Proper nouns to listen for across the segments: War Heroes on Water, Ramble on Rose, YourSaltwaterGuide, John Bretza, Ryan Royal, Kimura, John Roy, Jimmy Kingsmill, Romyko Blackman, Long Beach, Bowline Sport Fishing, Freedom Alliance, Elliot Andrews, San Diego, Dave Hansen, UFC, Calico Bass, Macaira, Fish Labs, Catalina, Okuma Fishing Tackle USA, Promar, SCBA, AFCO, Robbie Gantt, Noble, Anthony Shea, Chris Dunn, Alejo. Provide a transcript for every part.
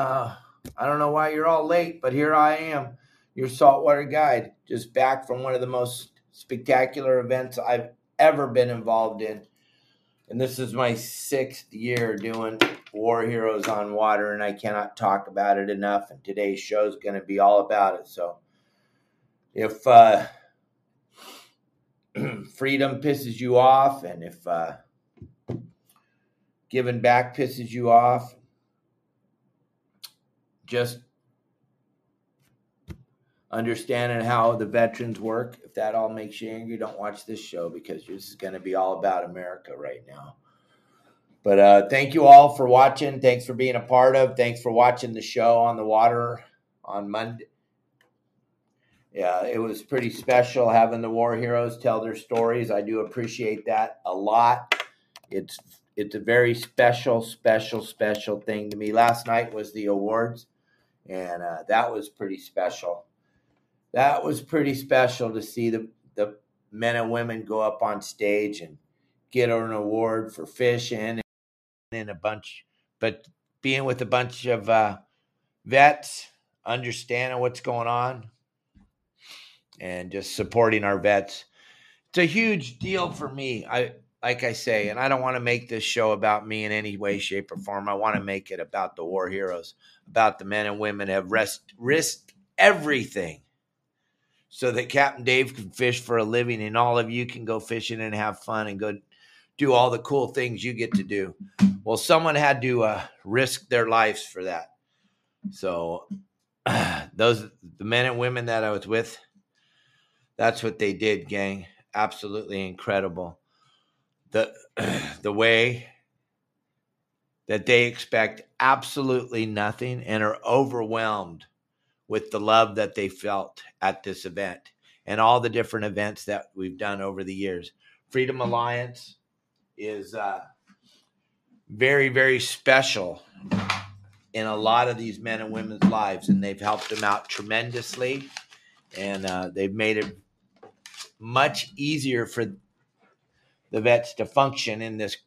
I don't know why you're all late, but here I am, your saltwater guide, just back from one of the most spectacular events I've ever been involved in. And this is my 6th year doing War Heroes on Water, and I cannot talk about it enough. And today's show is going to be all about it. So if freedom pisses you off, and if giving back pisses you off, just understanding how the veterans work, if that all makes you angry, don't watch this show, because this is going to be all about America right now. But thank you all for watching. Thanks for being a part of. Thanks for watching the show on the water on Monday. Yeah, it was pretty special having the war heroes tell their stories. I do appreciate that a lot. It's a very special, special, special thing to me. Last night was the awards, and that was pretty special. That was pretty special to see the men and women go up on stage and get an award for fishing and but being with a bunch of vets, understanding what's going on, and just supporting our vets. It's a huge deal for me. Like I say, and I don't want to make this show about me in any way, shape, or form. I want to make it about the war heroes, about the men and women who have risked everything so that Captain Dave can fish for a living, and all of you can go fishing and have fun and go do all the cool things you get to do. Well, someone had to risk their lives for that. So the men and women that I was with, that's what they did, gang. Absolutely incredible. The way that they expect absolutely nothing and are overwhelmed with the love that they felt at this event and all the different events that we've done over the years. Freedom Alliance is very, very special in a lot of these men and women's lives, and they've helped them out tremendously, and they've made it much easier for the vets to function in this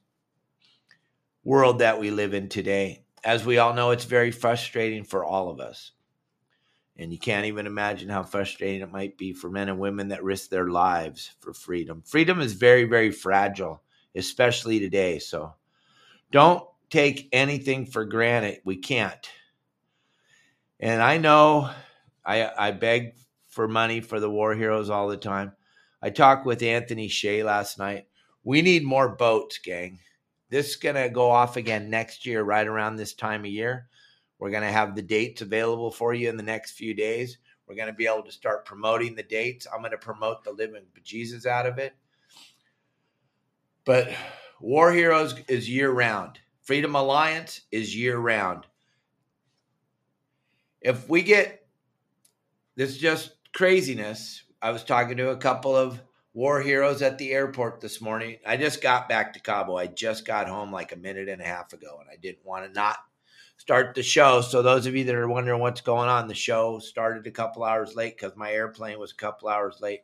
world that we live in today. As we all know, it's very frustrating for all of us. And you can't even imagine how frustrating it might be for men and women that risk their lives for freedom. Freedom is very, very fragile, especially today. So don't take anything for granted. We can't. And I know I beg for money for the war heroes all the time. I talked with Anthony Shea last night. We need more boats, gang. This is going to go off again next year, right around this time of year. We're going to have the dates available for you in the next few days. We're going to be able to start promoting the dates. I'm going to promote the living bejesus out of it. But War Heroes is year-round. Freedom Alliance is year-round. If we get this just craziness, I was talking to a couple of war heroes at the airport this morning. I just got back to Cabo. I just got home like a minute and a half ago, and I didn't want to not start the show. So those of you that are wondering what's going on, the show started a couple hours late because my airplane was a couple hours late.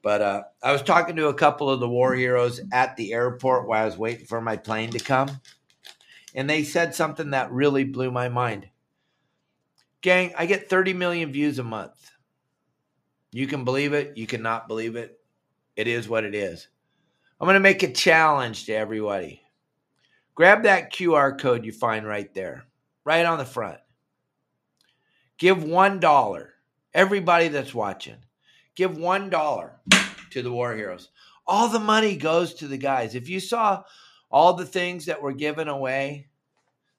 But I was talking to a couple of the war heroes at the airport while I was waiting for my plane to come, and they said something that really blew my mind. Gang, I get 30 million views a month. You can believe it. You cannot believe it. It is what it is. I'm going to make a challenge to everybody. Grab that QR code you find right there, right on the front. Give $1. Everybody that's watching, give $1 to the War Heroes. All the money goes to the guys. If you saw all the things that were given away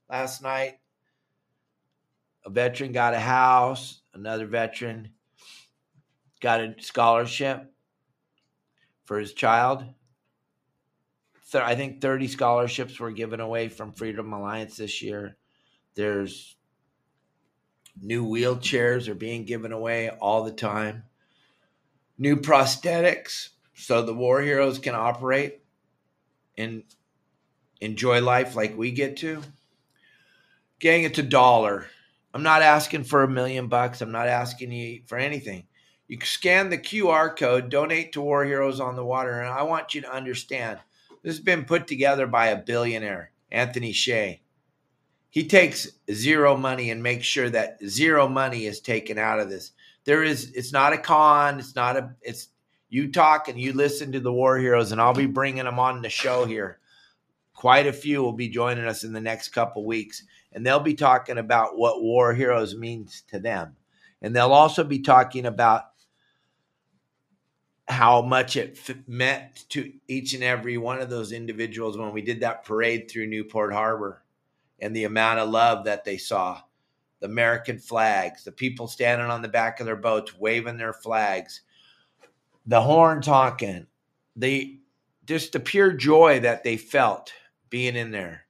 last night, a veteran got a house, another veteran got a scholarship for his child. I think 30 scholarships were given away from Freedom Alliance this year. There's New wheelchairs are being given away all the time. New prosthetics so the war heroes can operate and enjoy life like we get to. Gang, it's $1. I'm not asking for $1 million bucks. I'm not asking you for anything. You scan the QR code, donate to War Heroes on the Water. And I want you to understand, this has been put together by a billionaire, Anthony Shea. He takes zero money and makes sure that zero money is taken out of this. It's not a con. It's you talk and you listen to the War Heroes, and I'll be bringing them on the show here. Quite a few will be joining us in the next couple weeks, and they'll be talking about what War Heroes means to them. And they'll also be talking about how much it meant to each and every one of those individuals when we did that parade through Newport Harbor, and the amount of love that they saw, the American flags, the people standing on the back of their boats, waving their flags, the horns honking, just the pure joy that they felt being in there,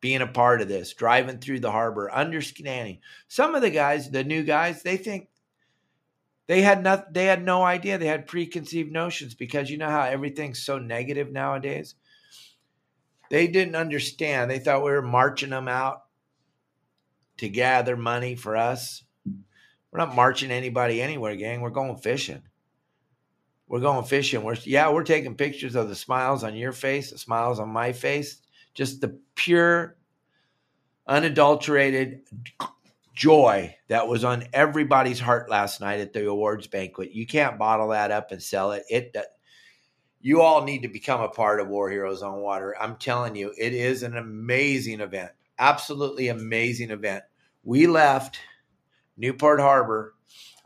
being a part of this, driving through the harbor, understanding. Some of the guys, the new guys, they think they had no idea. They had preconceived notions because you know how everything's so negative nowadays. They didn't understand. They thought we were marching them out to gather money for us. We're not marching anybody anywhere, gang. We're going fishing. We're going fishing. We're taking pictures of the smiles on your face, the smiles on my face, just the pure, unadulterated joy that was on everybody's heart last night at the awards banquet. You can't bottle that up and sell it. You all need to become a part of War Heroes on Water. I'm telling you, it is an amazing event. Absolutely amazing event. We left Newport Harbor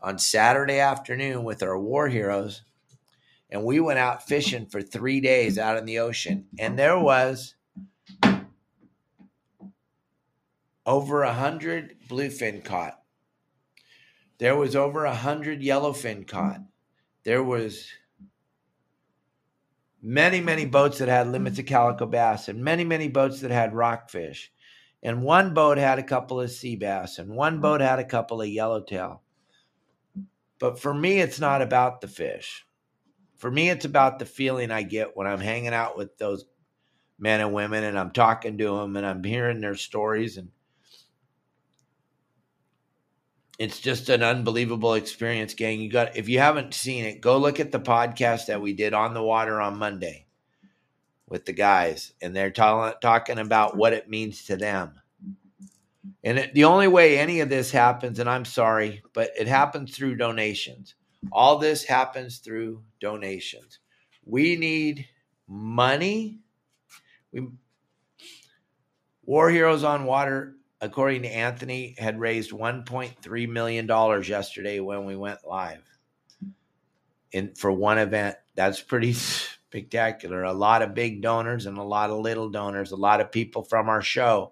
on Saturday afternoon with our war heroes, and we went out fishing for 3 days out in the ocean, and there was over 100 bluefin caught. There was over 100 yellowfin caught. There was many, many boats that had limits of calico bass, and many, many boats that had rockfish. And one boat had a couple of sea bass, and one boat had a couple of yellowtail. But for me, it's not about the fish. For me, it's about the feeling I get when I'm hanging out with those men and women, and I'm talking to them, and I'm hearing their stories. And it's just an unbelievable experience, gang. If you haven't seen it, go look at the podcast that we did on the water on Monday with the guys, and they're talking about what it means to them. And the only way any of this happens, and I'm sorry, but it happens through donations. All this happens through donations. We need money. War Heroes on Water, according to Anthony, had raised $1.3 million yesterday when we went live for one event. That's pretty spectacular. A lot of big donors and a lot of little donors, a lot of people from our show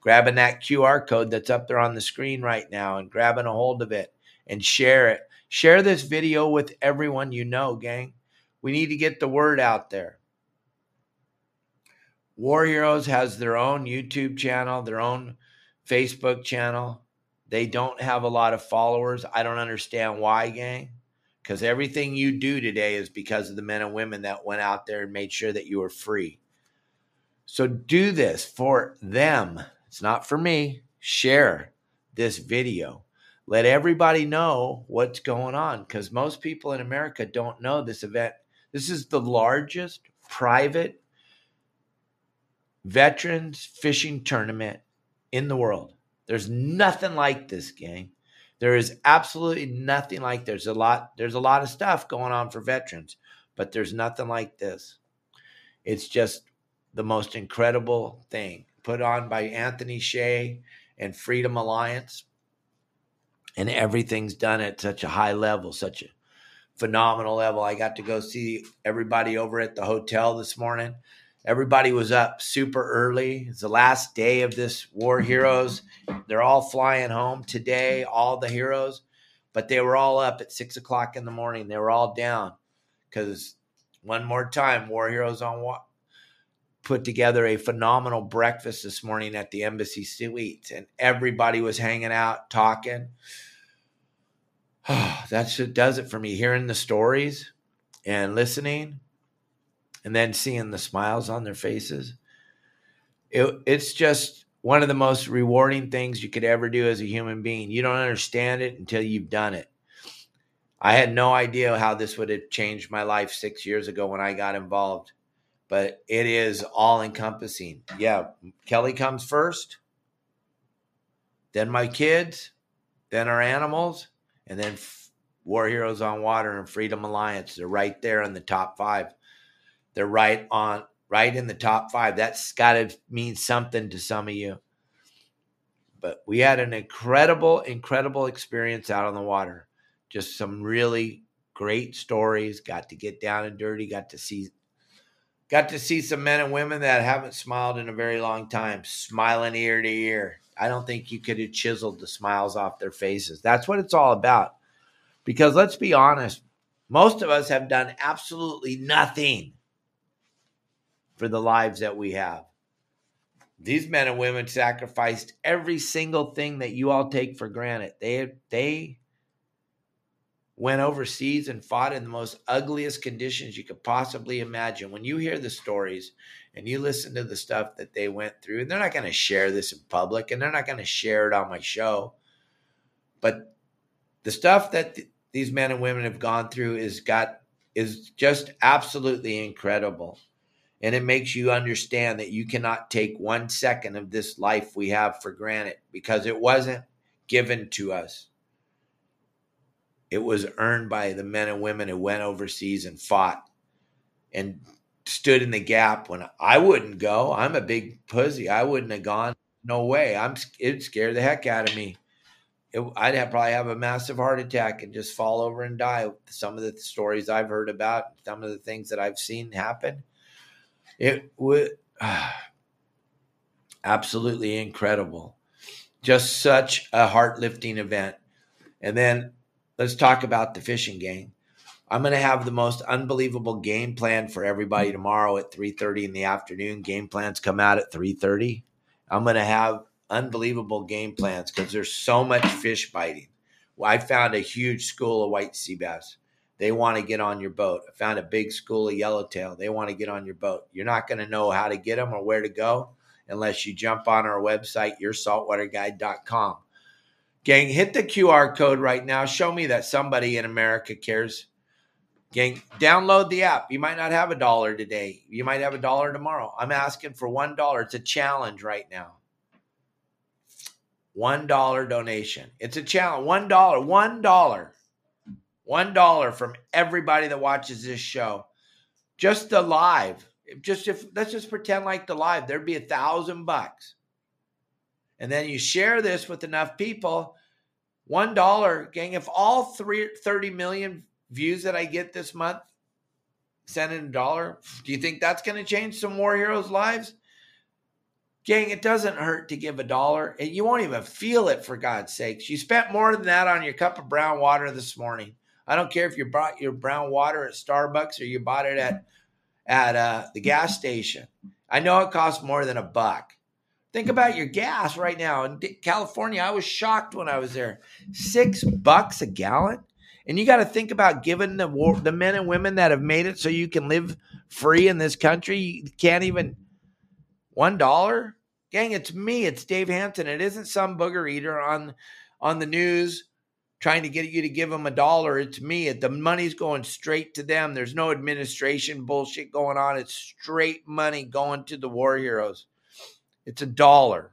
grabbing that QR code that's up there on the screen right now and grabbing a hold of it and share it. Share this video with everyone you know, gang. We need to get the word out there. War Heroes has their own YouTube channel, their own Facebook channel. They don't have a lot of followers. I don't understand why, gang, because everything you do today is because of the men and women that went out there and made sure that you were free. So do this for them. It's not for me. Share this video. Let everybody know what's going on, because most people in America don't know this event. This is the largest private veterans fishing tournament in the world. There's nothing like this, gang. There is absolutely nothing like this. There's a lot of stuff going on for veterans, but there's nothing like this. It's just the most incredible thing put on by Anthony Shea and Freedom Alliance. And everything's done at such a high level, such a phenomenal level. I got to go see everybody over at the hotel this morning. Everybody was up super early. It's the last day of this War Heroes. They're all flying home today, all the heroes. But they were all up at 6 o'clock in the morning. They were all down because, one more time, War Heroes on put together a phenomenal breakfast this morning at the Embassy Suites, and everybody was hanging out, talking. Oh, that does it for me. Hearing the stories and listening and then seeing the smiles on their faces. It's just one of the most rewarding things you could ever do as a human being. You don't understand it until you've done it. I had no idea how this would have changed my life 6 years ago when I got involved, but it is all encompassing. Yeah, Kelly comes first, then my kids, then our animals, and then War Heroes on Water and Freedom Alliance. They're right there in the top five. They're right in the top five. That's got to mean something to some of you. But we had an incredible, incredible experience out on the water. Just some really great stories. Got to get down and dirty. Got to see some men and women that haven't smiled in a very long time, smiling ear to ear. I don't think you could have chiseled the smiles off their faces. That's what it's all about. Because let's be honest, most of us have done absolutely nothing for the lives that we have. These men and women sacrificed every single thing that you all take for granted. They went overseas and fought in the most ugliest conditions you could possibly imagine. When you hear the stories and you listen to the stuff that they went through, and they're not going to share this in public, and they're not going to share it on my show, but the stuff that these men and women have gone through is just absolutely incredible. And it makes you understand that you cannot take 1 second of this life we have for granted, because it wasn't given to us. It was earned by the men and women who went overseas and fought and stood in the gap when I wouldn't go. I'm a big pussy. I wouldn't have gone. No way. It scared the heck out of me. I'd probably have a massive heart attack and just fall over and die. Some of the stories I've heard about, some of the things that I've seen happen, it was absolutely incredible. Just such a heart-lifting event. And then let's talk about the fishing game. I'm going to have the most unbelievable game plan for everybody tomorrow at 3:30 in the afternoon. Game plans come out at 3:30. I'm going to have unbelievable game plans because there's so much fish biting. Well, I found a huge school of white sea bass. They want to get on your boat. I found a big school of yellowtail. They want to get on your boat. You're not going to know how to get them or where to go unless you jump on our website, YourSaltwaterGuide.com. Gang, hit the QR code right now. Show me that somebody in America cares. Gang, download the app. You might not have $1 today. You might have $1 tomorrow. I'm asking for $1. It's a challenge right now. $1 donation. It's a challenge. $1 from everybody that watches this show. Just the live. Let's just pretend like the live. There'd be $1,000. And then you share this with enough people, $1, gang, if all 30 million views that I get this month send in $1, do you think that's going to change some War Heroes' lives? Gang, it doesn't hurt to give $1. And you won't even feel it, for God's sakes. You spent more than that on your cup of brown water this morning. I don't care if you bought your brown water at Starbucks or you bought it at the gas station. I know it costs more than $1. Think about your gas right now. In California, I was shocked when I was there. $6 a gallon? And you got to think about giving the men and women that have made it so you can live free in this country. You can't even $1? Gang, it's me. It's Dave Hansen. It isn't some booger eater on the news trying to get you to give them $1. It's me. The money's going straight to them. There's no administration bullshit going on. It's straight money going to the War Heroes. It's $1.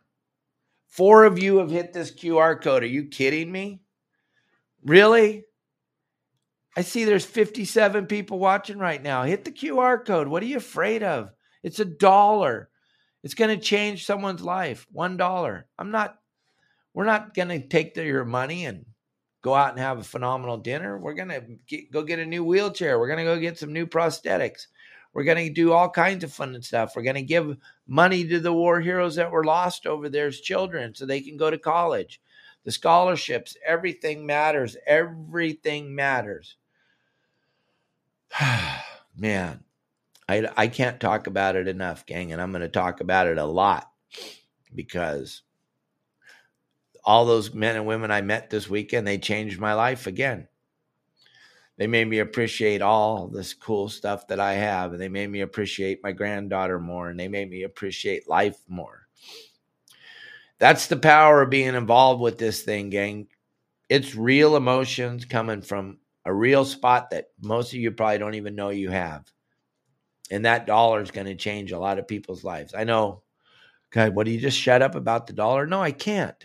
4 of you have hit this QR code. Are you kidding me? Really? I see there's 57 people watching right now. Hit the QR code. What are you afraid of? It's $1. It's going to change someone's life. $1. We're not going to take your money and go out and have a phenomenal dinner. We're going to go get a new wheelchair. We're going to go get some new prosthetics. We're going to do all kinds of fun and stuff. We're going to give money to the war heroes that were lost over there as children so they can go to college. The scholarships, everything matters. Everything matters. Man, I can't talk about it enough, gang, and I'm going to talk about it a lot because all those men and women I met this weekend, they changed my life again. They made me appreciate all this cool stuff that I have, and they made me appreciate my granddaughter more, and they made me appreciate life more. That's the power of being involved with this thing, gang. It's real emotions coming from a real spot that most of you probably don't even know you have. And that dollar is going to change a lot of people's lives. I know, God, what, do you just shut up about the dollar? No, I can't,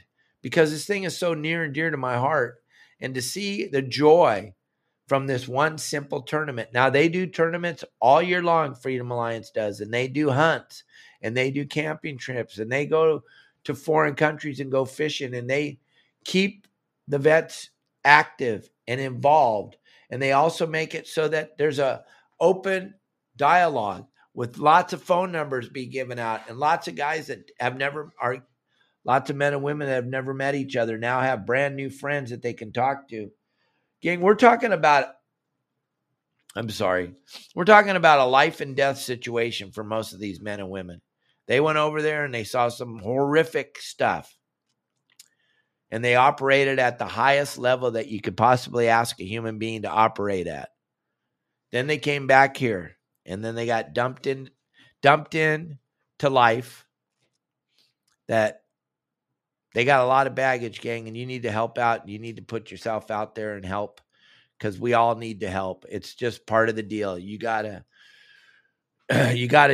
because this thing is so near and dear to my heart. And to see the joy from this one simple tournament. Now, they do tournaments all year long, Freedom Alliance does, and they do hunts, and they do camping trips, and they go to foreign countries and go fishing, and they keep the vets active and involved, and they also make it so that there's a open dialogue with lots of phone numbers be given out, and lots of guys that have never are, lots of men and women that have never met each other now have brand new friends that they can talk to. Gang, we're talking about, we're talking about a life and death situation for most of these men and women. They went over there and they saw some horrific stuff. And they operated at the highest level that you could possibly ask a human being to operate at. Then they came back here, and then they got dumped in to life that they got a lot of baggage, gang, and you need to help out. You need to put yourself out there and help, because we all need to help. It's just part of the deal. You gotta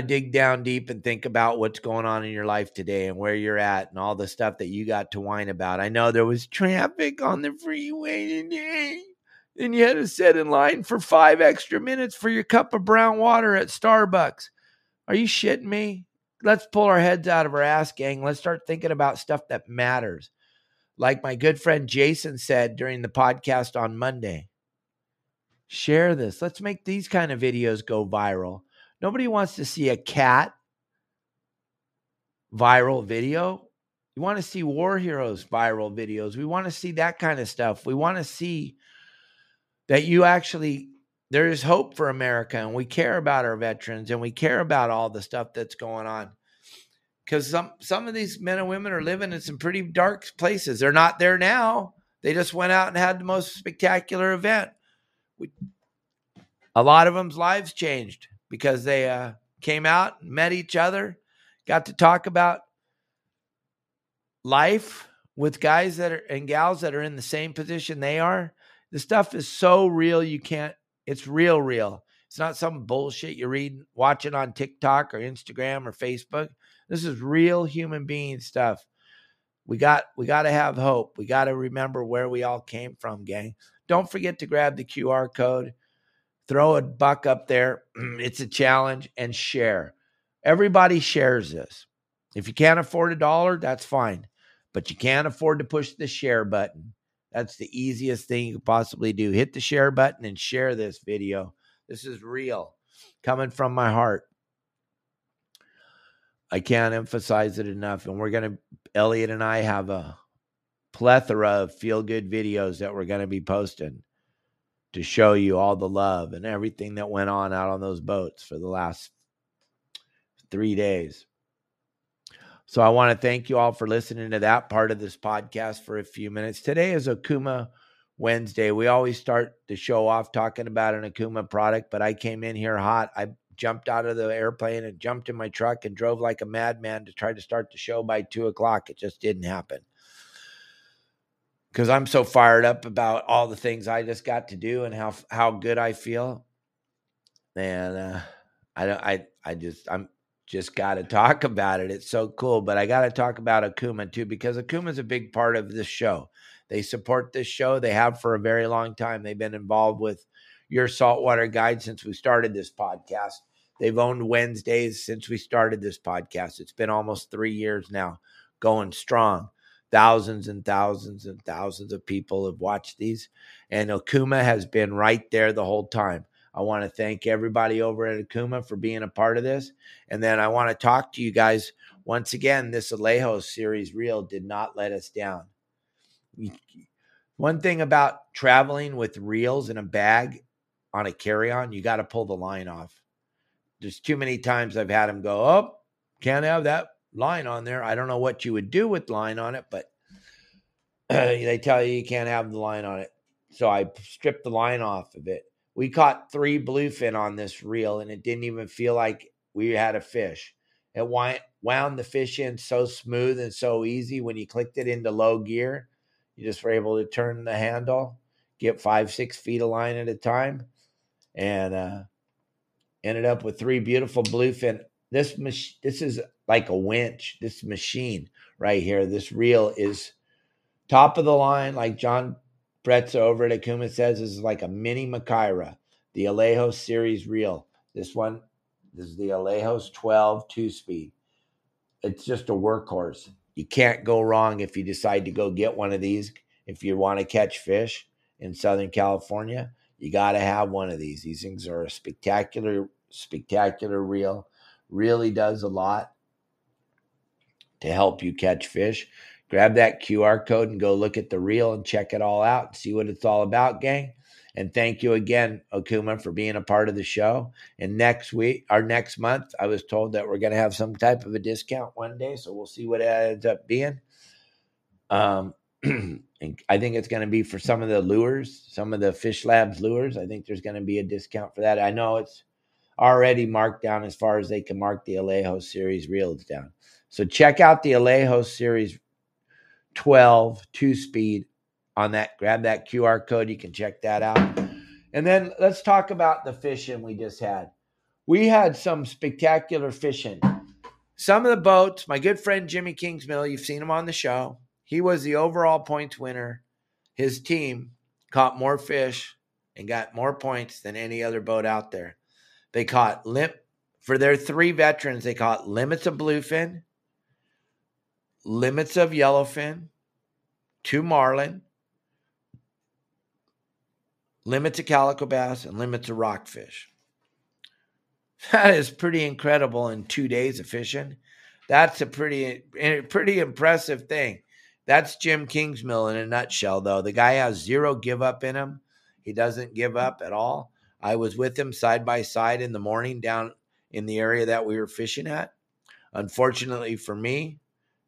dig down deep and think about what's going on in your life today and where you're at and all the stuff that you got to whine about. I know there was traffic on the freeway today, and you had to sit in line for 5 extra minutes for your cup of brown water at Starbucks. Are you shitting me? Let's pull our heads out of our ass, gang. Let's start thinking about stuff that matters. Like my good friend Jason said during the podcast on Monday, share this. Let's make these kind of videos go viral. Nobody wants to see a cat viral video. You want to see War Heroes viral videos. We want to see that kind of stuff. We want to see that you actually... there is hope for America, and we care about our veterans, and we care about all the stuff that's going on, because some of these men and women are living in some pretty dark places. They're not there now. They just went out and had the most spectacular event. A lot of them's lives changed because they came out, met each other, got to talk about life with guys that are and gals that are in the same position they are. The stuff is so real you can't. It's real. It's not some bullshit you read, watching on TikTok or Instagram or Facebook. This is real human being stuff. We got to have hope. We got to remember where we all came from, gang. Don't forget to grab the QR code, throw a buck up there. It's a challenge, and share. Everybody shares this. If you can't afford $1, that's fine. But you can't afford to push the share button. That's the easiest thing you could possibly do. Hit the share button and share this video. This is real, coming from my heart. I can't emphasize it enough. And Elliot and I have a plethora of feel-good videos that we're going to be posting to show you all the love and everything that went on out on those boats for the last 3 days. So I want to thank you all for listening to that part of this podcast for a few minutes. Today is Okuma Wednesday. We always start the show off talking about an Okuma product, but I came in here hot. I jumped out of the airplane and jumped in my truck and drove like a madman to try to start the show by 2:00. It just didn't happen, because I'm so fired up about all the things I just got to do and how good I feel. And Just got to talk about it. It's so cool. But I got to talk about Okuma too, because Okuma is a big part of this show. They support this show. They have for a very long time. They've been involved with Your Saltwater Guide since we started this podcast. They've owned Wednesdays since we started this podcast. It's been almost 3 years now, going strong. Thousands and thousands and thousands of people have watched these. And Okuma has been right there the whole time. I want to thank everybody over at Okuma for being a part of this. And then I want to talk to you guys once again. This Alejo series reel did not let us down. One thing about traveling with reels in a bag on a carry-on, you got to pull the line off. There's too many times I've had them go, oh, can't have that line on there. I don't know what you would do with line on it, but they tell you you can't have the line on it. So I stripped the line off of it. We caught 3 bluefin on this reel, and it didn't even feel like we had a fish. It wound the fish in so smooth and so easy. When you clicked it into low gear, you just were able to turn the handle, get 5-6 feet of line at a time, and ended up with 3 beautiful bluefin. This is like a winch, this machine right here. This reel is top of the line, like John Bretza over at Okuma says, this is like a mini Macaira, the Alejo series reel. This one, this is the Alejo's 12 2-speed. It's just a workhorse. You can't go wrong if you decide to go get one of these. If you want to catch fish in Southern California, you got to have one of these. These things are a spectacular, spectacular reel. Really does a lot to help you catch fish. Grab that QR code and go look at the reel and check it all out and see what it's all about, gang. And thank you again, Okuma, for being a part of the show. And next week, or next month, I was told that we're going to have some type of a discount one day, so we'll see what it ends up being. And I think it's going to be for some of the lures, some of the Fish Labs lures. I think there's going to be a discount for that. I know it's already marked down as far as they can mark the Alejo Series reels down. So check out the Alejo Series 12 2-speed on that. Grab that QR code. You can check that out. And then let's talk about the fishing we just had. We had some spectacular fishing. Some of the boats, my good friend Jimmy Kingsmill, you've seen him on the show. He was the overall points winner. His team caught more fish and got more points than any other boat out there. They caught for their 3 veterans, they caught limits of bluefin, limits of yellowfin, 2 marlin, limits of calico bass, and limits of rockfish. That is pretty incredible in 2 days of fishing. That's a pretty impressive thing. That's Jim Kingsmill in a nutshell, though. The guy has 0 give up in him. He doesn't give up at all. I was with him side by side in the morning down in the area that we were fishing at. Unfortunately for me,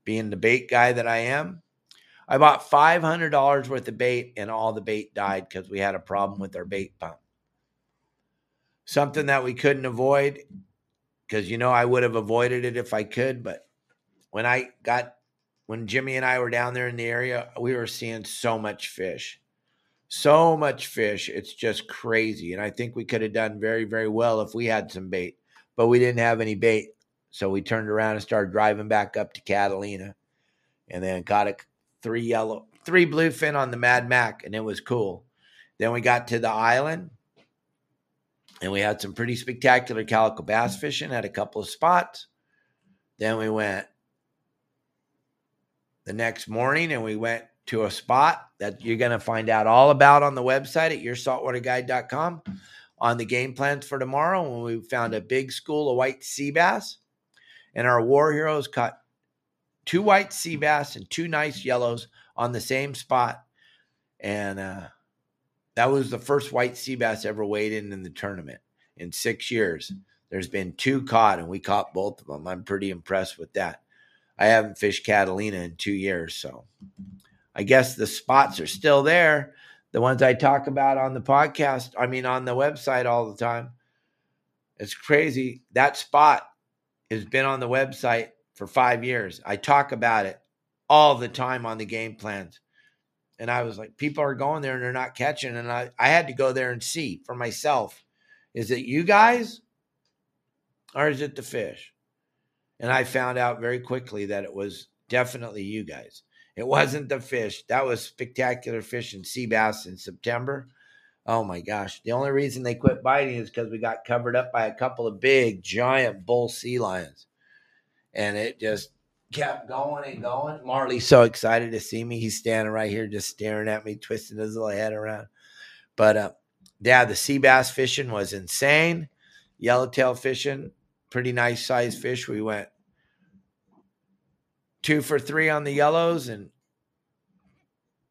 being the bait guy that I am, I bought $500 worth of bait, and all the bait died because we had a problem with our bait pump. Something that we couldn't avoid, because, you know, I would have avoided it if I could. But when Jimmy and I were down there in the area, we were seeing so much fish. So much fish. It's just crazy. And I think we could have done very, very well if we had some bait. But we didn't have any bait. So we turned around and started driving back up to Catalina, and then caught 3 bluefin on the Mad Mac, and it was cool. Then we got to the island, and we had some pretty spectacular calico bass fishing at a couple of spots. Then we went the next morning, and we went to a spot that you're going to find out all about on the website at YourSaltwaterGuide.com on the game plans for tomorrow, when we found a big school of white sea bass. And our war heroes caught 2 white sea bass and 2 nice yellows on the same spot. And that was the first white sea bass ever weighed in the tournament in 6 years. There's been 2 caught, and we caught both of them. I'm pretty impressed with that. I haven't fished Catalina in 2 years, so I guess the spots are still there, the ones I talk about on the podcast, on the website all the time. It's crazy. That spot has been on the website for 5 years. I talk about it all the time on the game plans. And I was like, people are going there and they're not catching. And I had to go there and see for myself. Is it you guys or is it the fish? And I found out very quickly that it was definitely you guys. It wasn't the fish. That was spectacular fish and sea bass in September. Oh, my gosh. The only reason they quit biting is because we got covered up by a couple of big, giant bull sea lions. And it just kept going and going. Marley's so excited to see me. He's standing right here just staring at me, twisting his little head around. But, yeah, the sea bass fishing was insane. Yellowtail fishing, pretty nice-sized fish. We went 2 for 3 on the yellows and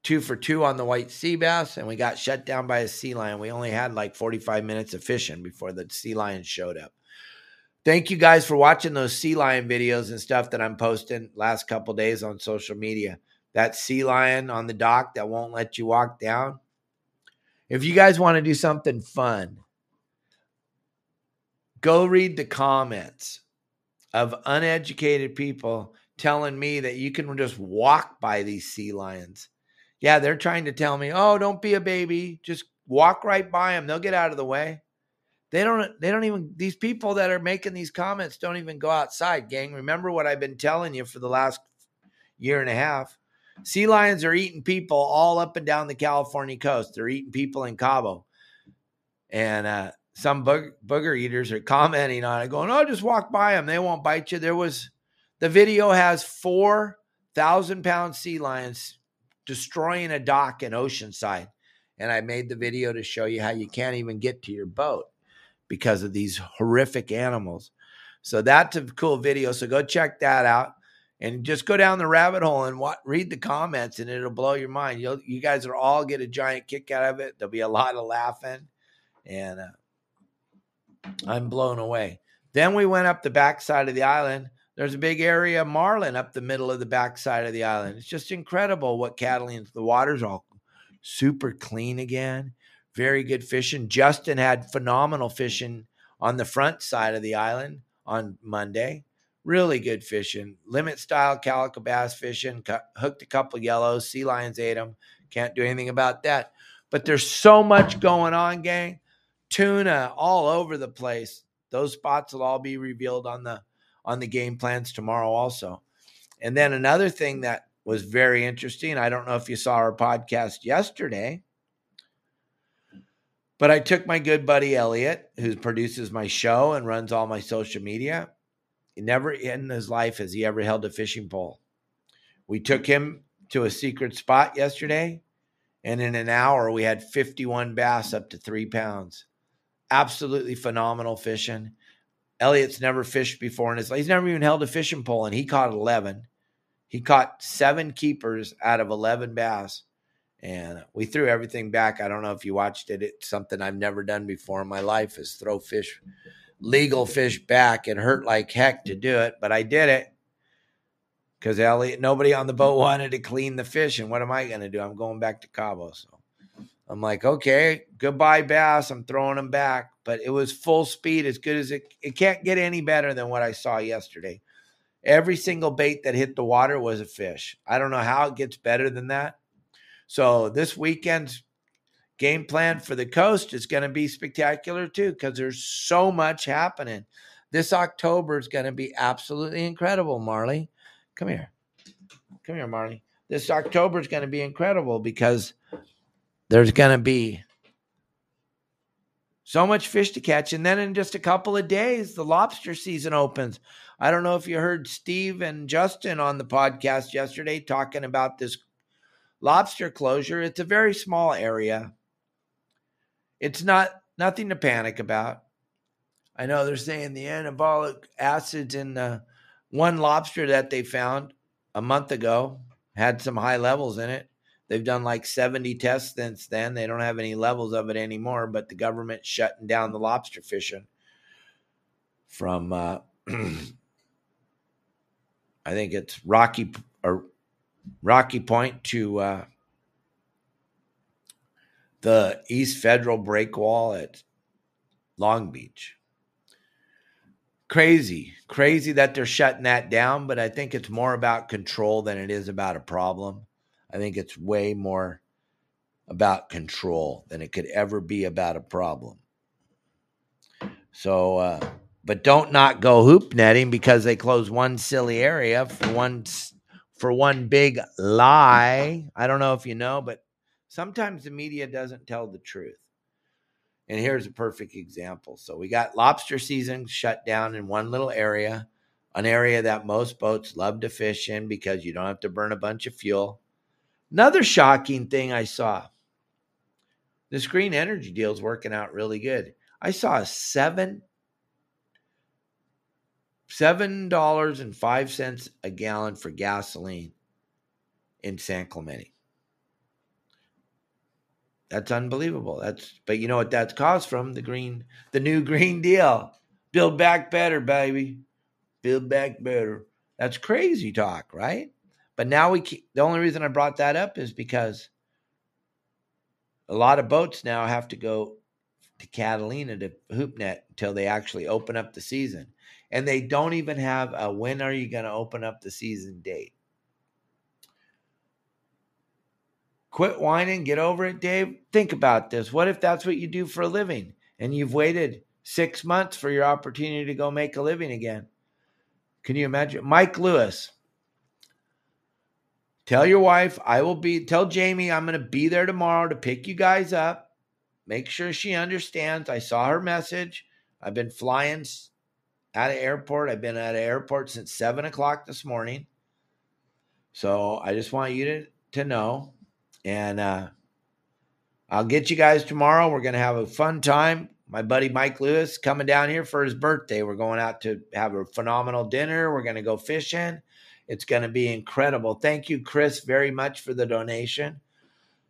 2 for 2 on the white sea bass, and we got shut down by a sea lion. We only had like 45 minutes of fishing before the sea lion showed up. Thank you guys for watching those sea lion videos and stuff that I'm posting last couple days on social media. That sea lion on the dock that won't let you walk down. If you guys want to do something fun, go read the comments of uneducated people telling me that you can just walk by these sea lions. Yeah, they're trying to tell me, oh, don't be a baby. Just walk right by them. They'll get out of the way. They don't even, these people that are making these comments don't even go outside, gang. Remember what I've been telling you for the last year and a half. Sea lions are eating people all up and down the California coast. They're eating people in Cabo. And some booger eaters are commenting on it, going, oh, just walk by them. They won't bite you. There was, the video has 4,000-pound sea lions destroying a dock in Oceanside. And I made the video to show you how you can't even get to your boat because of these horrific animals. So that's a cool video. So go check that out. And just go down the rabbit hole and read the comments, and it'll blow your mind. You guys will all get a giant kick out of it. There'll be a lot of laughing, and I'm blown away. Then we went up the backside of the island. There's a big area of marlin up the middle of the backside of the island. It's just incredible what Catalina, the water's all super clean again. Very good fishing. Justin had phenomenal fishing on the front side of the island on Monday. Really good fishing, limit style calico bass fishing, hooked a couple yellows, sea lions ate them. Can't do anything about that. But there's so much going on, gang. Tuna all over the place. Those spots will all be revealed on the game plans tomorrow also. And then another thing that was very interesting, I don't know if you saw our podcast yesterday, but I took my good buddy Elliot, who produces my show and runs all my social media. Never in his life has he ever held a fishing pole. We took him to a secret spot yesterday, and in an hour we had 51 bass up to 3 pounds. Absolutely phenomenal fishing. Elliot's never fished before in his life. He's never even held a fishing pole, and he caught 11. He caught 7 keepers out of 11 bass, and we threw everything back. I don't know if you watched it. It's something I've never done before in my life is throw fish. Legal fish back. It hurt like heck to do it, but I did it because Elliot, nobody on the boat wanted to clean the fish. And what am I going to do? I'm going back to Cabo. So I'm like, okay, goodbye bass. I'm throwing them back, but it was full speed as good as it can't get any better than what I saw yesterday. Every single bait that hit the water was a fish. I don't know how it gets better than that. So this weekend's game plan for the coast is going to be spectacular too because there's so much happening. This October is going to be absolutely incredible, Marley. Come here. Come here, Marley. This October is going to be incredible because there's going to be so much fish to catch. And then in just a couple of days, the lobster season opens. I don't know if you heard Steve and Justin on the podcast yesterday talking about this lobster closure. It's a very small area. It's nothing to panic about. I know they're saying the anabolic acids in the one lobster that they found a month ago had some high levels in it. They've done like 70 tests since then. They don't have any levels of it anymore, but the government's shutting down the lobster fishing from, I think it's Rocky Point to the East Federal Breakwall at Long Beach. Crazy that they're shutting that down, but I think it's more about control than it is about a problem. I think it's way more about control than it could ever be about a problem. So, but don't not go hoop netting because they close one silly area for one big lie. I don't know if you know, but sometimes the media doesn't tell the truth. And here's a perfect example. So we got lobster season shut down in one little area, an area that most boats love to fish in because you don't have to burn a bunch of fuel. Another shocking thing I saw, this green energy deal is working out really good. I saw a $7.05 a gallon for gasoline in San Clemente. That's unbelievable. But you know what that's caused from? The new green deal. Build back better, baby. Build back better. That's crazy talk, right? But now we keep, the only reason I brought that up is because a lot of boats now have to go to Catalina to hoop net until they actually open up the season. And they don't even have a when are you going to open up the season date. Quit whining, get over it, Dave. Think about this. What if that's what you do for a living and you've waited 6 months for your opportunity to go make a living again? Can you imagine? Mike Lewis, tell your wife, tell Jamie I'm going to be there tomorrow to pick you guys up. Make sure she understands. I saw her message. I've been flying out of airport. I've been out of airport since 7 o'clock this morning. So I just want you to know. And I'll get you guys tomorrow. We're going to have a fun time. My buddy Mike Lewis coming down here for his birthday. We're going out to have a phenomenal dinner. We're going to go fishing. It's going to be incredible. Thank you, Chris, very much for the donation.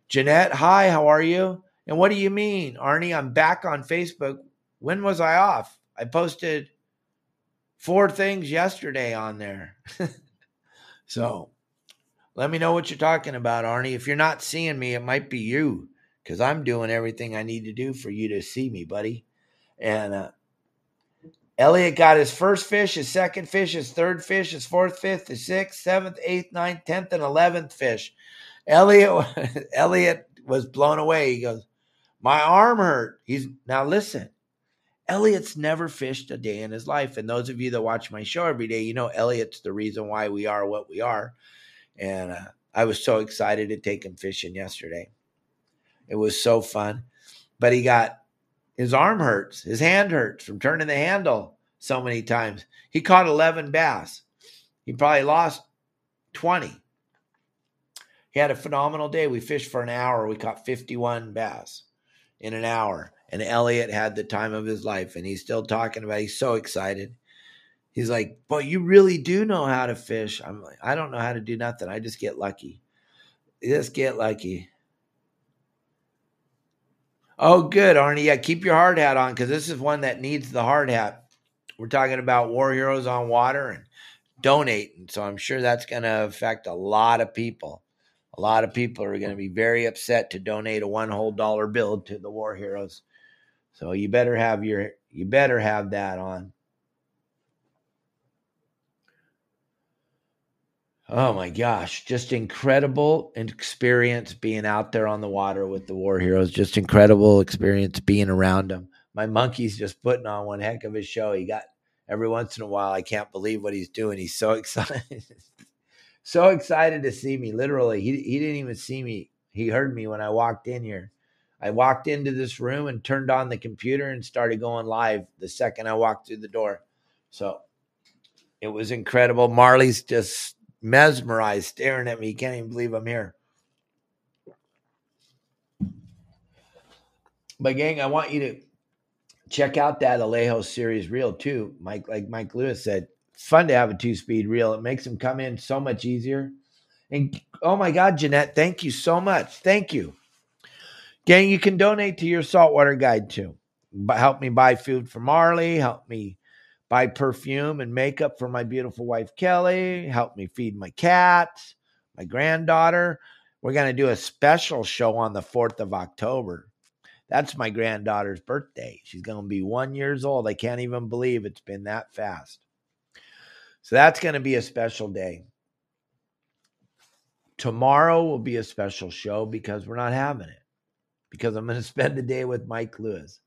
Jeanette, hi, how are you? And what do you mean, Arnie? I'm back on Facebook. When was I off? I posted 4 things yesterday on there. So let me know what you're talking about, Arnie. If you're not seeing me, it might be you because I'm doing everything I need to do for you to see me, buddy. And Elliot got his first fish, his second fish, his third fish, his fourth, fifth, his sixth, seventh, eighth, ninth, 10th, and 11th fish. Elliot was blown away. He goes, my arm hurt. Now listen, Elliot's never fished a day in his life. And those of you that watch my show every day, you know Elliot's the reason why we are what we are. And I was so excited to take him fishing yesterday. It was so fun. But he got... his arm hurts. His hand hurts from turning the handle so many times. He caught 11 bass. He probably lost 20. He had a phenomenal day. We fished for an hour. We caught 51 bass in an hour. And Elliot had the time of his life. And he's still talking about it. He's so excited. He's like, boy, you really do know how to fish. I'm like, I don't know how to do nothing. I just get lucky. Just get lucky. Oh, good, Arnie. Yeah, keep your hard hat on because this is one that needs the hard hat. We're talking about War Heroes on Water and donating. So I'm sure that's going to affect a lot of people. A lot of people are going to be very upset to donate a $1 bill to the War Heroes. So you better have that on. Oh, my gosh. Just incredible experience being out there on the water with the War Heroes. Just incredible experience being around them. My monkey's just putting on one heck of a show. He got every once in a while. I can't believe what he's doing. He's so excited. So excited to see me. Literally, he didn't even see me. He heard me when I walked in here. I walked into this room and turned on the computer and started going live the second I walked through the door. So it was incredible. Marley's just mesmerized, staring at me. He can't even believe I'm here. But gang, I want you to check out that Alejo series reel too. Mike Lewis said, fun to have a 2-speed reel. It makes them come in so much easier. And oh my God, Jeanette, thank you so much. Thank you. Gang, you can donate to Your Saltwater Guide too. But help me buy food for Marley. Help me buy perfume and makeup for my beautiful wife, Kelly. Help me feed my cats, my granddaughter. We're going to do a special show on the 4th of October. That's my granddaughter's birthday. She's going to be 1 year old. I can't even believe it's been that fast. So that's going to be a special day. Tomorrow will be a special show because we're not having it. Because I'm going to spend the day with Mike Lewis.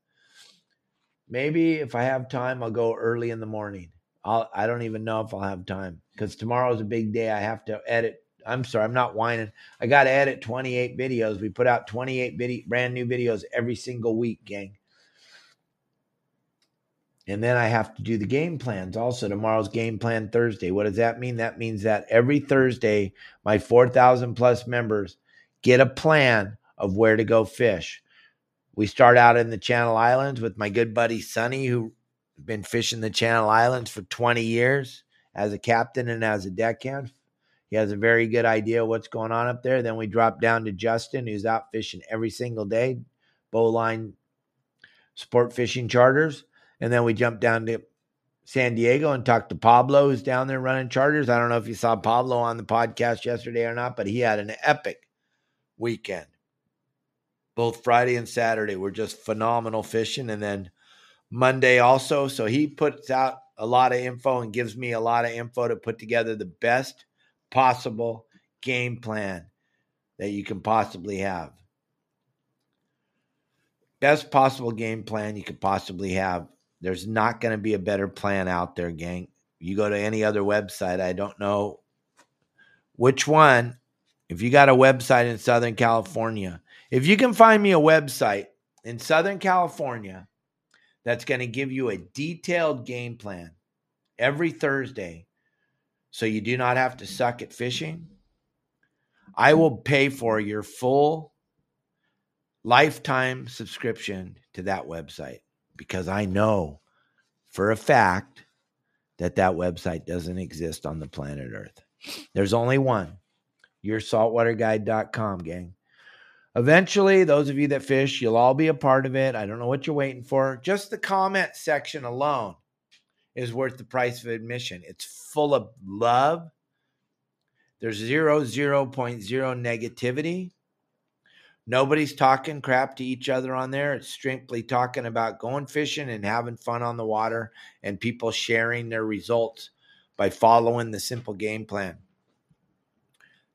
Maybe if I have time, I'll go early in the morning. I don't even know if I'll have time because tomorrow's a big day. I have to edit. I'm sorry, I'm not whining. I got to edit 28 videos. We put out 28 brand new videos every single week, gang. And then I have to do the game plans also. Tomorrow's game plan Thursday. What does that mean? That means that every Thursday, my 4,000 plus members get a plan of where to go fish. We start out in the Channel Islands with my good buddy, Sonny, who's been fishing the Channel Islands for 20 years as a captain and as a deckhand. He has a very good idea what's going on up there. Then we drop down to Justin, who's out fishing every single day, bowline sport fishing charters. And then we jump down to San Diego and talked to Pablo, who's down there running charters. I don't know if you saw Pablo on the podcast yesterday or not, but he had an epic weekend. Both Friday and Saturday were just phenomenal fishing, and then Monday also. So he puts out a lot of info and gives me a lot of info to put together the best possible game plan that you can possibly have. Best possible game plan you could possibly have. There's not going to be a better plan out there, gang. You go to any other website, I don't know which one. If you got a website in Southern California, if you can find me a website in Southern California that's going to give you a detailed game plan every Thursday so you do not have to suck at fishing, I will pay for your full lifetime subscription to that website, because I know for a fact that that website doesn't exist on the planet Earth. There's only one, YourSaltwaterGuide.com, gang. Eventually, those of you that fish, you'll all be a part of it. I don't know what you're waiting for. Just the comment section alone is worth the price of admission. It's full of love. There's 0.0 negativity. Nobody's talking crap to each other on there. It's strictly talking about going fishing and having fun on the water, and people sharing their results by following the simple game plan.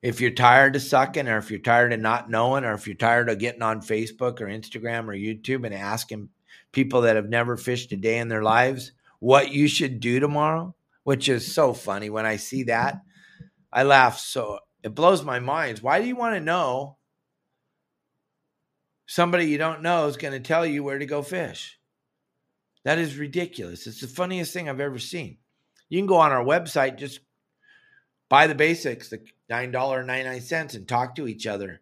If you're tired of sucking, or if you're tired of not knowing, or if you're tired of getting on Facebook or Instagram or YouTube and asking people that have never fished a day in their lives what you should do tomorrow, which is so funny. When I see that, I laugh. So it blows my mind. Why do you want to know? Somebody you don't know is going to tell you where to go fish. That is ridiculous. It's the funniest thing I've ever seen. You can go on our website, just buy the basics, the $9.99, and talk to each other.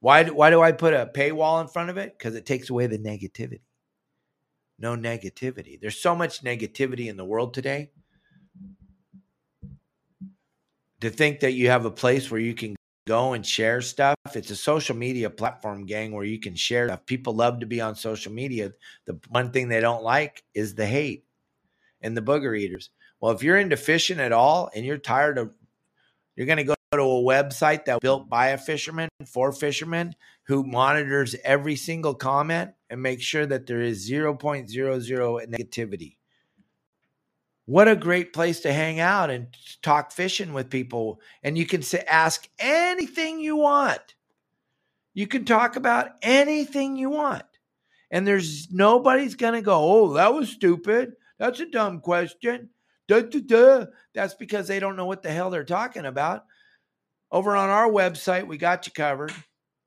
Why do I put a paywall in front of it? Because it takes away the negativity. No negativity. There's so much negativity in the world today. To think that you have a place where you can go and share stuff. It's a social media platform, gang, where you can share stuff. People love to be on social media. The one thing they don't like is the hate and the booger eaters. Well, if you're into fishing at all and you're tired of, you're going to go to a website that was built by a fisherman for fishermen who monitors every single comment and makes sure that there is 0.00 negativity. What a great place to hang out and talk fishing with people. And you can ask anything you want. You can talk about anything you want. And there's nobody's going to go, oh, that was stupid. That's a dumb question. That's because they don't know what the hell they're talking about. Over on our website, we got you covered.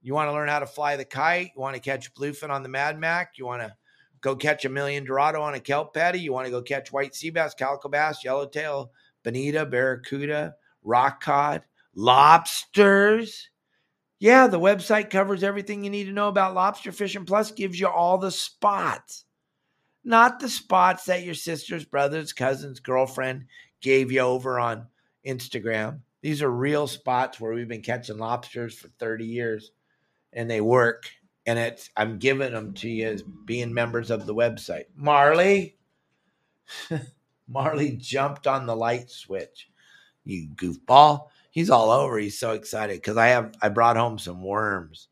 You want to learn how to fly the kite? You want to catch bluefin on the Mad Mac? You want to go catch a million Dorado on a kelp patty? You want to go catch white sea bass, calico bass, yellowtail, bonita, barracuda, rock cod, lobsters. Yeah, the website covers everything you need to know about lobster fishing, plus gives you all the spots. Not the spots that your sisters, brothers, cousins, girlfriend gave you over on Instagram. These are real spots where we've been catching lobsters for 30 years, and they work. And I'm giving them to you as being members of the website. Marley jumped on the light switch. You goofball. He's all over. He's so excited because I brought home some worms.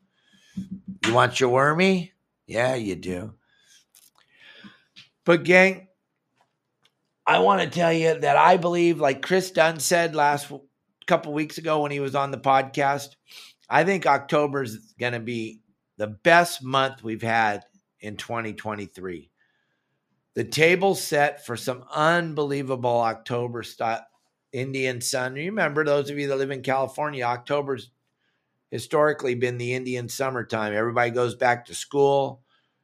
You want your wormy? Yeah, you do. But gang, I want to tell you that I believe, like Chris Dunn said couple weeks ago when he was on the podcast, I think October's going to be the best month we've had in 2023. The table set for some unbelievable October style Indian sun. Remember, those of you that live in California, October's historically been the Indian summertime. Everybody goes back to school.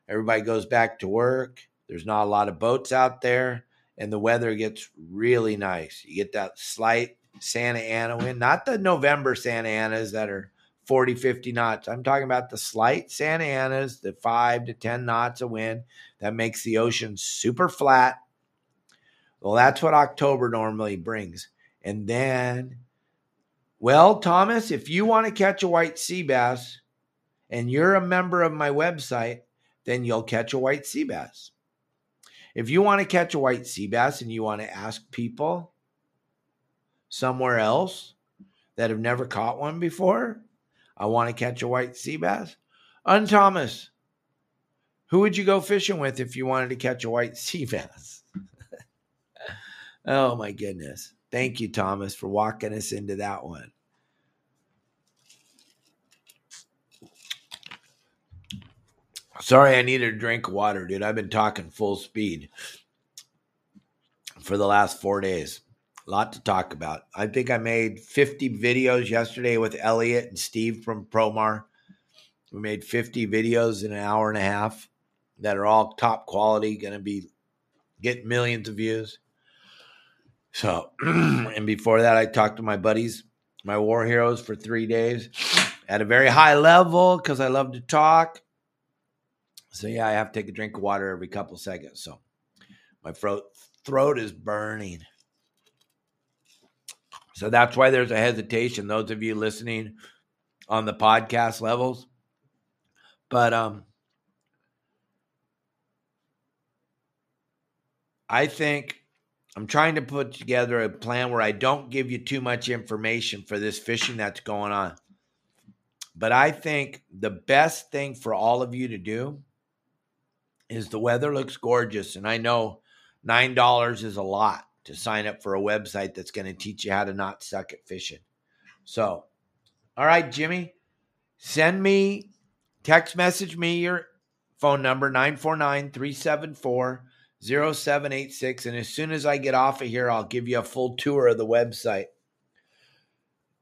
Everybody goes back to work. There's not a lot of boats out there, and the weather gets really nice. You get that slight Santa Ana wind, not the November Santa Anas that are 40, 50 knots. I'm talking about the slight Santa Anas, the 5 to 10 knots of wind that makes the ocean super flat. Well, that's what October normally brings. And then, well, Thomas, if you want to catch a white sea bass and you're a member of my website, then you'll catch a white sea bass. If you want to catch a white sea bass and you want to ask people somewhere else that have never caught one before, I want to catch a white sea bass. Thomas, who would you go fishing with if you wanted to catch a white sea bass? Oh, my goodness. Thank you, Thomas, for walking us into that one. Sorry, I needed a drink of water, dude. I've been talking full speed for the last 4 days. A lot to talk about. I think I made 50 videos yesterday with Elliot and Steve from Promar. We made 50 videos in an hour and a half that are all top quality, going to be getting millions of views. So, and before that, I talked to my buddies, my war heroes, for 3 days at a very high level because I love to talk. So, yeah, I have to take a drink of water every couple seconds. So my throat is burning. So that's why there's a hesitation, those of you listening on the podcast levels. But I think I'm trying to put together a plan where I don't give you too much information for this fishing that's going on. But I think the best thing for all of you to do is the weather looks gorgeous. And I know $9 is a lot to sign up for a website that's going to teach you how to not suck at fishing. So, all right, Jimmy, send me, text message me your phone number, 949-374-0786. And as soon as I get off of here, I'll give you a full tour of the website.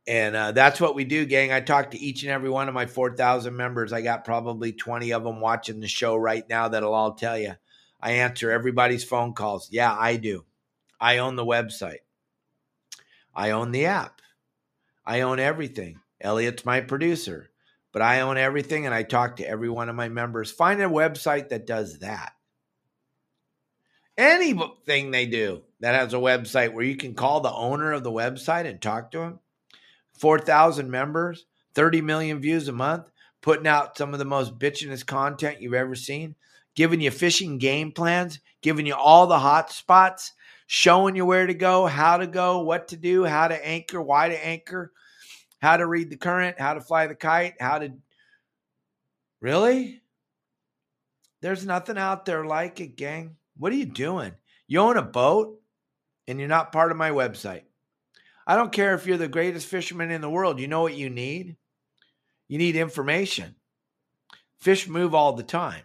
And that's what we do, gang. I talk to each and every one of my 4,000 members. I got probably 20 of them watching the show right now that'll all tell you. I answer everybody's phone calls. Yeah, I do. I own the website. I own the app. I own everything. Elliot's my producer. But I own everything, and I talk to every one of my members. Find a website that does that. Anything they do that has a website where you can call the owner of the website and talk to him. 4,000 members, 30 million views a month, putting out some of the most bitchinest content you've ever seen, giving you fishing game plans, giving you all the hot spots, showing you where to go, how to go, what to do, how to anchor, why to anchor, how to read the current, how to fly the kite, how to... Really? There's nothing out there like it, gang. What are you doing? You own a boat and you're not part of my website. I don't care if you're the greatest fisherman in the world. You know what you need? You need information. Fish move all the time.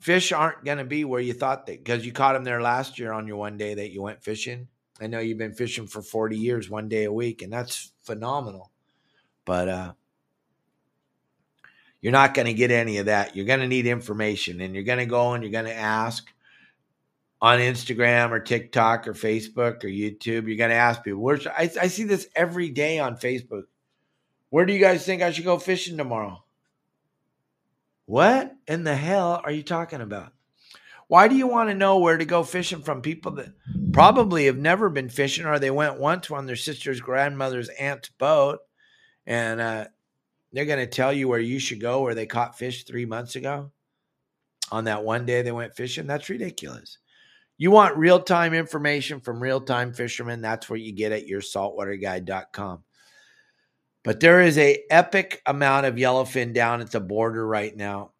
Fish aren't going to be where you thought they, because you caught them there last year on your one day that you went fishing. I know you've been fishing for 40 years, one day a week, and that's phenomenal. But you're not going to get any of that. You're going to need information, and you're going to go and you're going to ask on Instagram or TikTok or Facebook or YouTube. You're going to ask people. I see this every day on Facebook. Where do you guys think I should go fishing tomorrow? What in the hell are you talking about? Why do you want to know where to go fishing from people that probably have never been fishing, or they went once on their sister's grandmother's aunt's boat, and they're going to tell you where you should go, where they caught fish 3 months ago on that one day they went fishing? That's ridiculous. You want real-time information from real-time fishermen. That's what you get at YourSaltwaterGuide.com. But there is an epic amount of yellowfin down at the border right now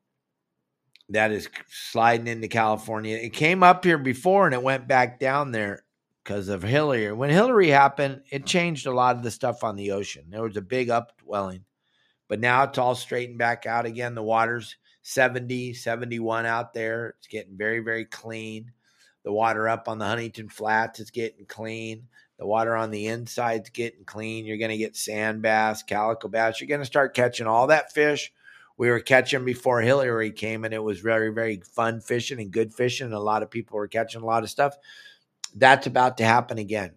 that is sliding into California. It came up here before and it went back down there because of Hillary. When Hillary happened, it changed a lot of the stuff on the ocean. There was a big upwelling. But now it's all straightened back out again. The water's 70, 71 out there. It's getting very, very clean. The water up on the Huntington Flats is getting clean. The water on the inside's getting clean. You're going to get sand bass, calico bass. You're going to start catching all that fish we were catching before Hillary came, and it was very, very fun fishing and good fishing. And a lot of people were catching a lot of stuff. That's about to happen again.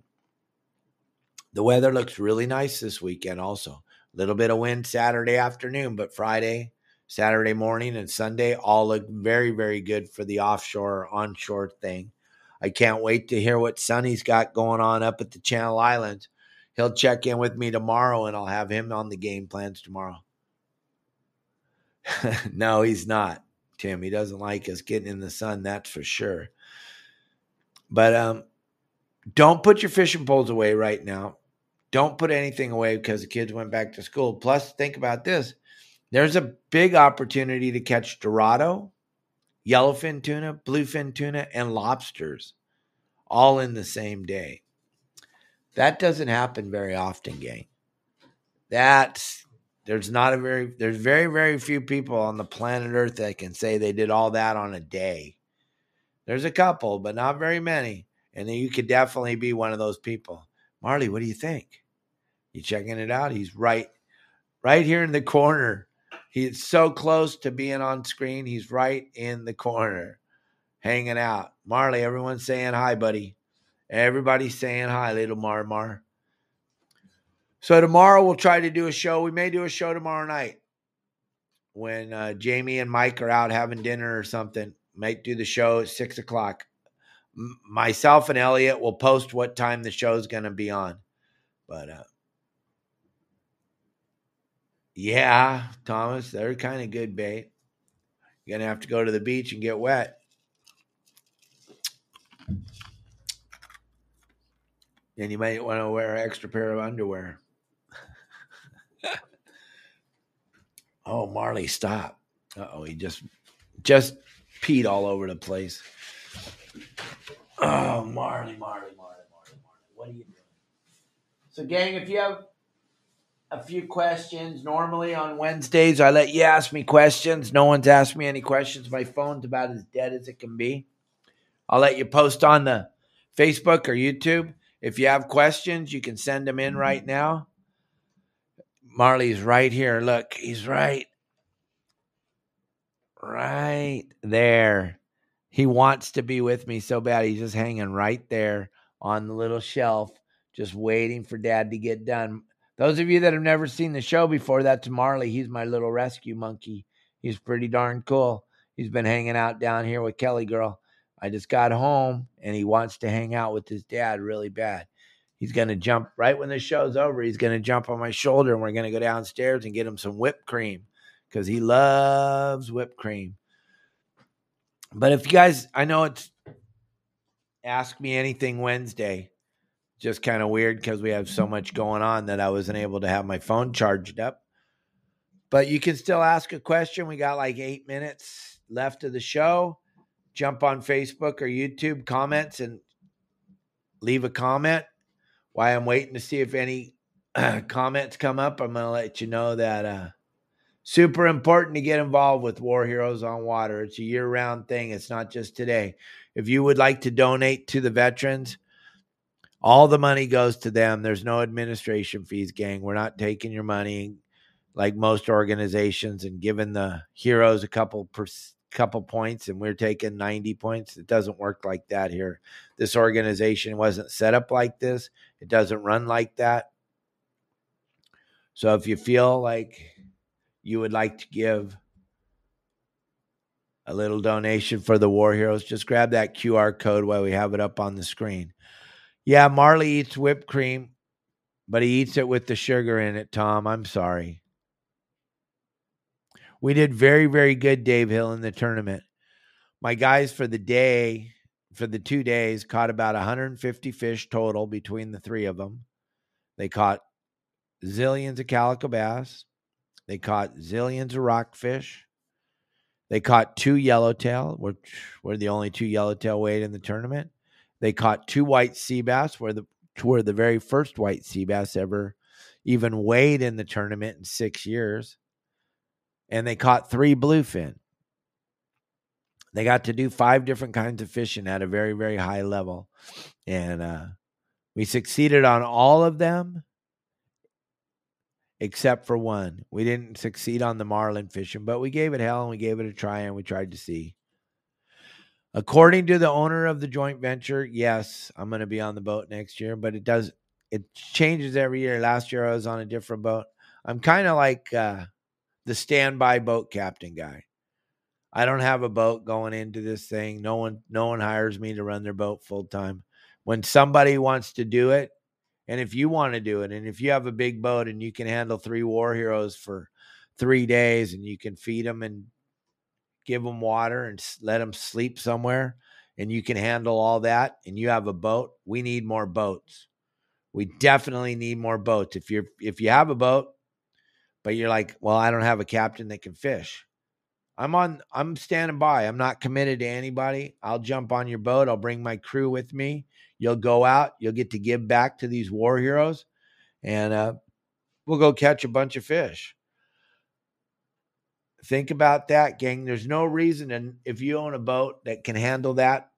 The weather looks really nice this weekend also. A little bit of wind Saturday afternoon, but Friday, Saturday morning, and Sunday all look very, very good for the offshore or onshore thing. I can't wait to hear what Sonny's got going on up at the Channel Islands. He'll check in with me tomorrow, and I'll have him on the game plans tomorrow. No, he's not, Tim. He doesn't like us getting in the sun, that's for sure. But don't put your fishing poles away right now. Don't put anything away because the kids went back to school. Plus, think about this. There's a big opportunity to catch dorado, yellowfin tuna, bluefin tuna, and lobsters all in the same day. That doesn't happen very often, gang. There's very, very few people on the planet Earth that can say they did all that on a day. There's a couple, but not very many. And you could definitely be one of those people. Marley, what do you think? You checking it out? He's right here in the corner. He's so close to being on screen. He's right in the corner, hanging out. Marley, everyone's saying hi, buddy. Everybody's saying hi, little Mar-Mar. So tomorrow we'll try to do a show. We may do a show tomorrow night when Jamie and Mike are out having dinner or something. Might do the show at 6 o'clock. Myself and Elliot will post what time the show's going to be on. But, yeah, Thomas, they're kind of good bait. You're going to have to go to the beach and get wet. And you might want to wear an extra pair of underwear. Oh, Marley, stop. Uh-oh, he just peed all over the place. Oh, Marley. What are you doing? So, gang, if you have a few questions, normally on Wednesdays I let you ask me questions. No one's asked me any questions. My phone's about as dead as it can be. I'll let you post on the Facebook or YouTube. If you have questions, you can send them in right now. Marley's right here. Look, he's right there. He wants to be with me so bad. He's just hanging right there on the little shelf, just waiting for Dad to get done. Those of you that have never seen the show before, that's Marley. He's my little rescue monkey. He's pretty darn cool. He's been hanging out down here with Kelly Girl. I just got home, and he wants to hang out with his dad really bad. He's going to jump right when the show's over. He's going to jump on my shoulder, and we're going to go downstairs and get him some whipped cream because he loves whipped cream. But if you guys, I know it's Ask Me Anything Wednesday, just kind of weird because we have so much going on that I wasn't able to have my phone charged up. But you can still ask a question. We got like 8 minutes left of the show. Jump on Facebook or YouTube comments and leave a comment. While I'm waiting to see if any comments come up, I'm going to let you know that super important to get involved with War Heroes on Water. It's a year-round thing. It's not just today. If you would like to donate to the veterans, all the money goes to them. There's no administration fees, gang. We're not taking your money like most organizations and giving the heroes a couple points and we're taking 90 points. It doesn't work like that here. This organization wasn't set up like this. It doesn't run like that. So if you feel like you would like to give a little donation for the War Heroes, just grab that QR code while we have it up on the screen. Yeah, Marley eats whipped cream, but he eats it with the sugar in it, Tom. I'm sorry. We did very, very good, Dave Hill, in the tournament. My guys for the 2 days, caught about 150 fish total between the three of them. They caught zillions of calico bass. They caught zillions of rockfish. They caught 2 yellowtail, which were the only 2 yellowtail weighed in the tournament. They caught 2 white sea bass, were the very first white sea bass ever even weighed in the tournament in 6 years. And they caught 3 bluefin. They got to do 5 different kinds of fishing at a very, very high level. And we succeeded on all of them except for one. We didn't succeed on the marlin fishing, but we gave it hell and we gave it a try and we tried to see. According to the owner of the joint venture, yes, I'm going to be on the boat next year, but it changes every year. Last year I was on a different boat. I'm kind of like... the standby boat captain guy. I don't have a boat going into this thing. No one hires me to run their boat full time. When somebody wants to do it, and if you want to do it, and if you have a big boat and you can handle 3 war heroes for 3 days and you can feed them and give them water and let them sleep somewhere and you can handle all that and you have a boat, we need more boats. We definitely need more boats. If you have a boat, but you're like, well, I don't have a captain that can fish, I'm standing by. I'm not committed to anybody. I'll jump on your boat. I'll bring my crew with me. You'll go out. You'll get to give back to these war heroes, and we'll go catch a bunch of fish. Think about that, gang. There's no reason, and if you own a boat that can handle that,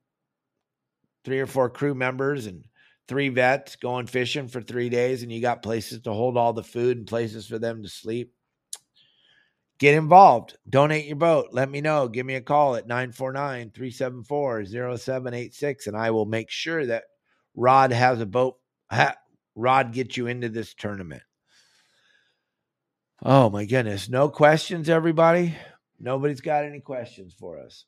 3 or 4 crew members and 3 vets going fishing for 3 days, and you got places to hold all the food and places for them to sleep, get involved. Donate your boat. Let me know. Give me a call at 949-374-0786, and I will make sure that Rod has a boat. Rod gets you into this tournament. Oh, my goodness. No questions, everybody? Nobody's got any questions for us.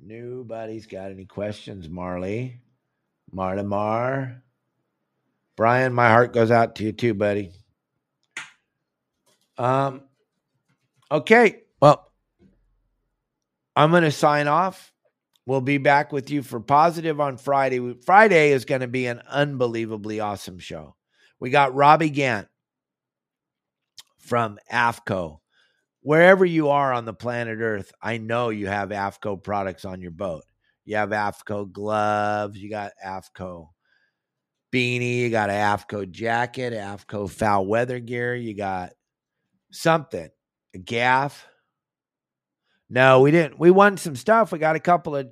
Nobody's got any questions, Marley. Martimar. Brian, my heart goes out to you too, buddy. Okay. Well, I'm going to sign off. We'll be back with you for Positive on Friday. Friday is going to be an unbelievably awesome show. We got Robbie Gantt from AFCO. Wherever you are on the planet Earth, I know you have AFCO products on your boat. You have AFCO gloves. You got AFCO beanie. You got an AFCO jacket, AFCO foul weather gear. You got something, a gaff. No, we didn't. We won some stuff. We got a trophy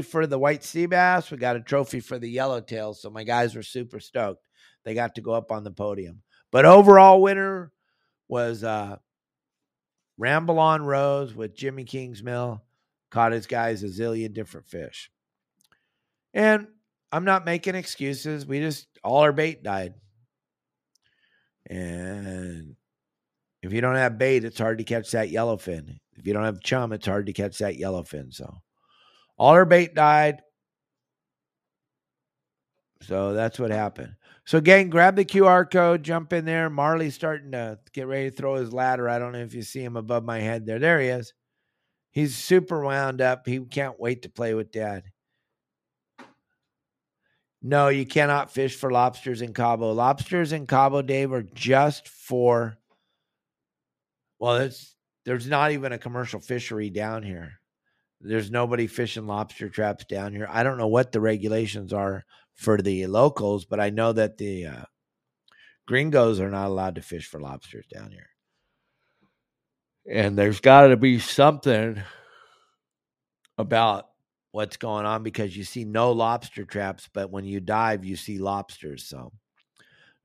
for the white sea bass. We got a trophy for the yellowtail. So my guys were super stoked. They got to go up on the podium. But overall winner was Ramble on Rose with Jimmy Kingsmill. Caught his guys a zillion different fish. And I'm not making excuses. We just, all our bait died. And if you don't have bait, it's hard to catch that yellowfin. If you don't have chum, it's hard to catch that yellowfin. So all our bait died. So that's what happened. So, gang, grab the QR code, jump in there. Marley's starting to get ready to throw his ladder. I don't know if you see him above my head there. There he is. He's super wound up. He can't wait to play with Dad. No, you cannot fish for lobsters in Cabo. Lobsters in Cabo, Dave, are just for, well, there's not even a commercial fishery down here. There's nobody fishing lobster traps down here. I don't know what the regulations are for the locals, but I know that the gringos are not allowed to fish for lobsters down here. And there's got to be something about what's going on, because you see no lobster traps, but when you dive, you see lobsters. So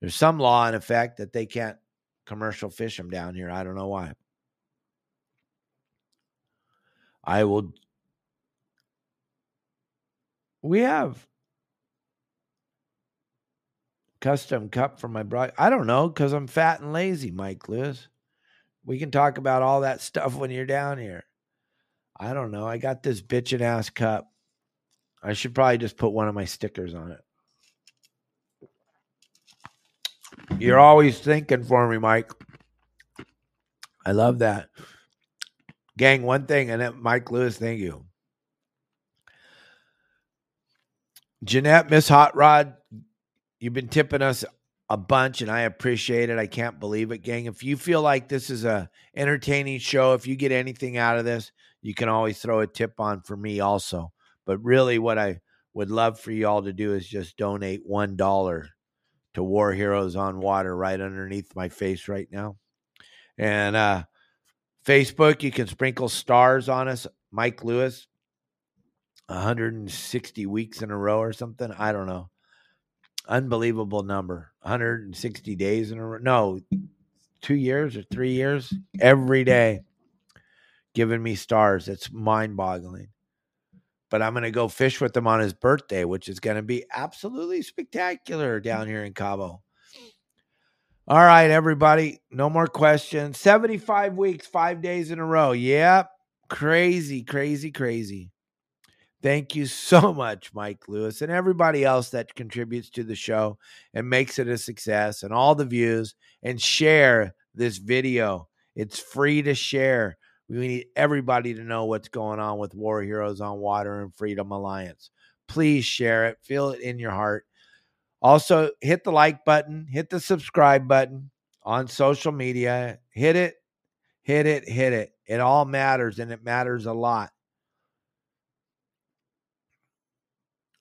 there's some law in effect that they can't commercial fish them down here. I don't know why. I will. We have custom cup for my bride. I don't know, because I'm fat and lazy, Mike Lewis. We can talk about all that stuff when you're down here. I don't know. I got this bitchin' ass cup. I should probably just put one of my stickers on it. You're always thinking for me, Mike. I love that. Gang, one thing, and Mike Lewis, thank you. Jeanette, Miss Hot Rod, you've been tipping us a bunch, and I appreciate it. I can't believe it, gang. If you feel like this is a entertaining show, if you get anything out of this, you can always throw a tip on for me also. But really what I would love for you all to do is just donate $1 to War Heroes on Water right underneath my face right now. And Facebook, you can sprinkle stars on us. Mike Lewis, 160 weeks in a row or something. I don't know. Unbelievable number. 160 days in a row. No, 2 years or 3 years. Every day giving me stars. It's mind-boggling. But I'm going to go fish with him on his birthday, which is going to be absolutely spectacular down here in Cabo. All right, everybody. No more questions. 75 weeks, 5 days in a row. Yep. Crazy, crazy, crazy. Thank you so much, Mike Lewis, and everybody else that contributes to the show and makes it a success, and all the views, and share this video. It's free to share. We need everybody to know what's going on with War Heroes on Water and Freedom Alliance. Please share it. Feel it in your heart. Also, hit the like button. Hit the subscribe button on social media. Hit it. Hit it. Hit it. It all matters, and it matters a lot.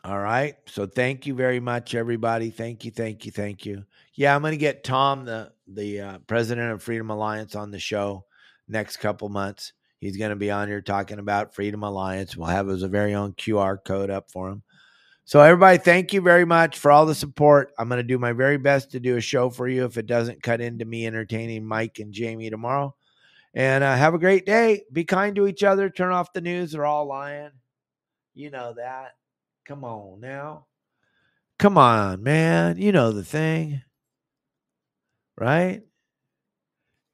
All right. So thank you very much, everybody. Thank you. Thank you. Thank you. Yeah, I'm going to get Tom, the president of Freedom Alliance, on the show next couple months. He's going to be on here talking about Freedom Alliance. We'll have his very own QR code up for him. So everybody, thank you very much for all the support. I'm going to do my very best to do a show for you if it doesn't cut into me entertaining Mike and Jamie tomorrow. And have a great day. Be kind to each other. Turn off the news. They're all lying. You know that. Come on now. Come on, man. You know the thing, right?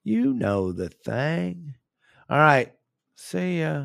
You know the thing. All right. See ya.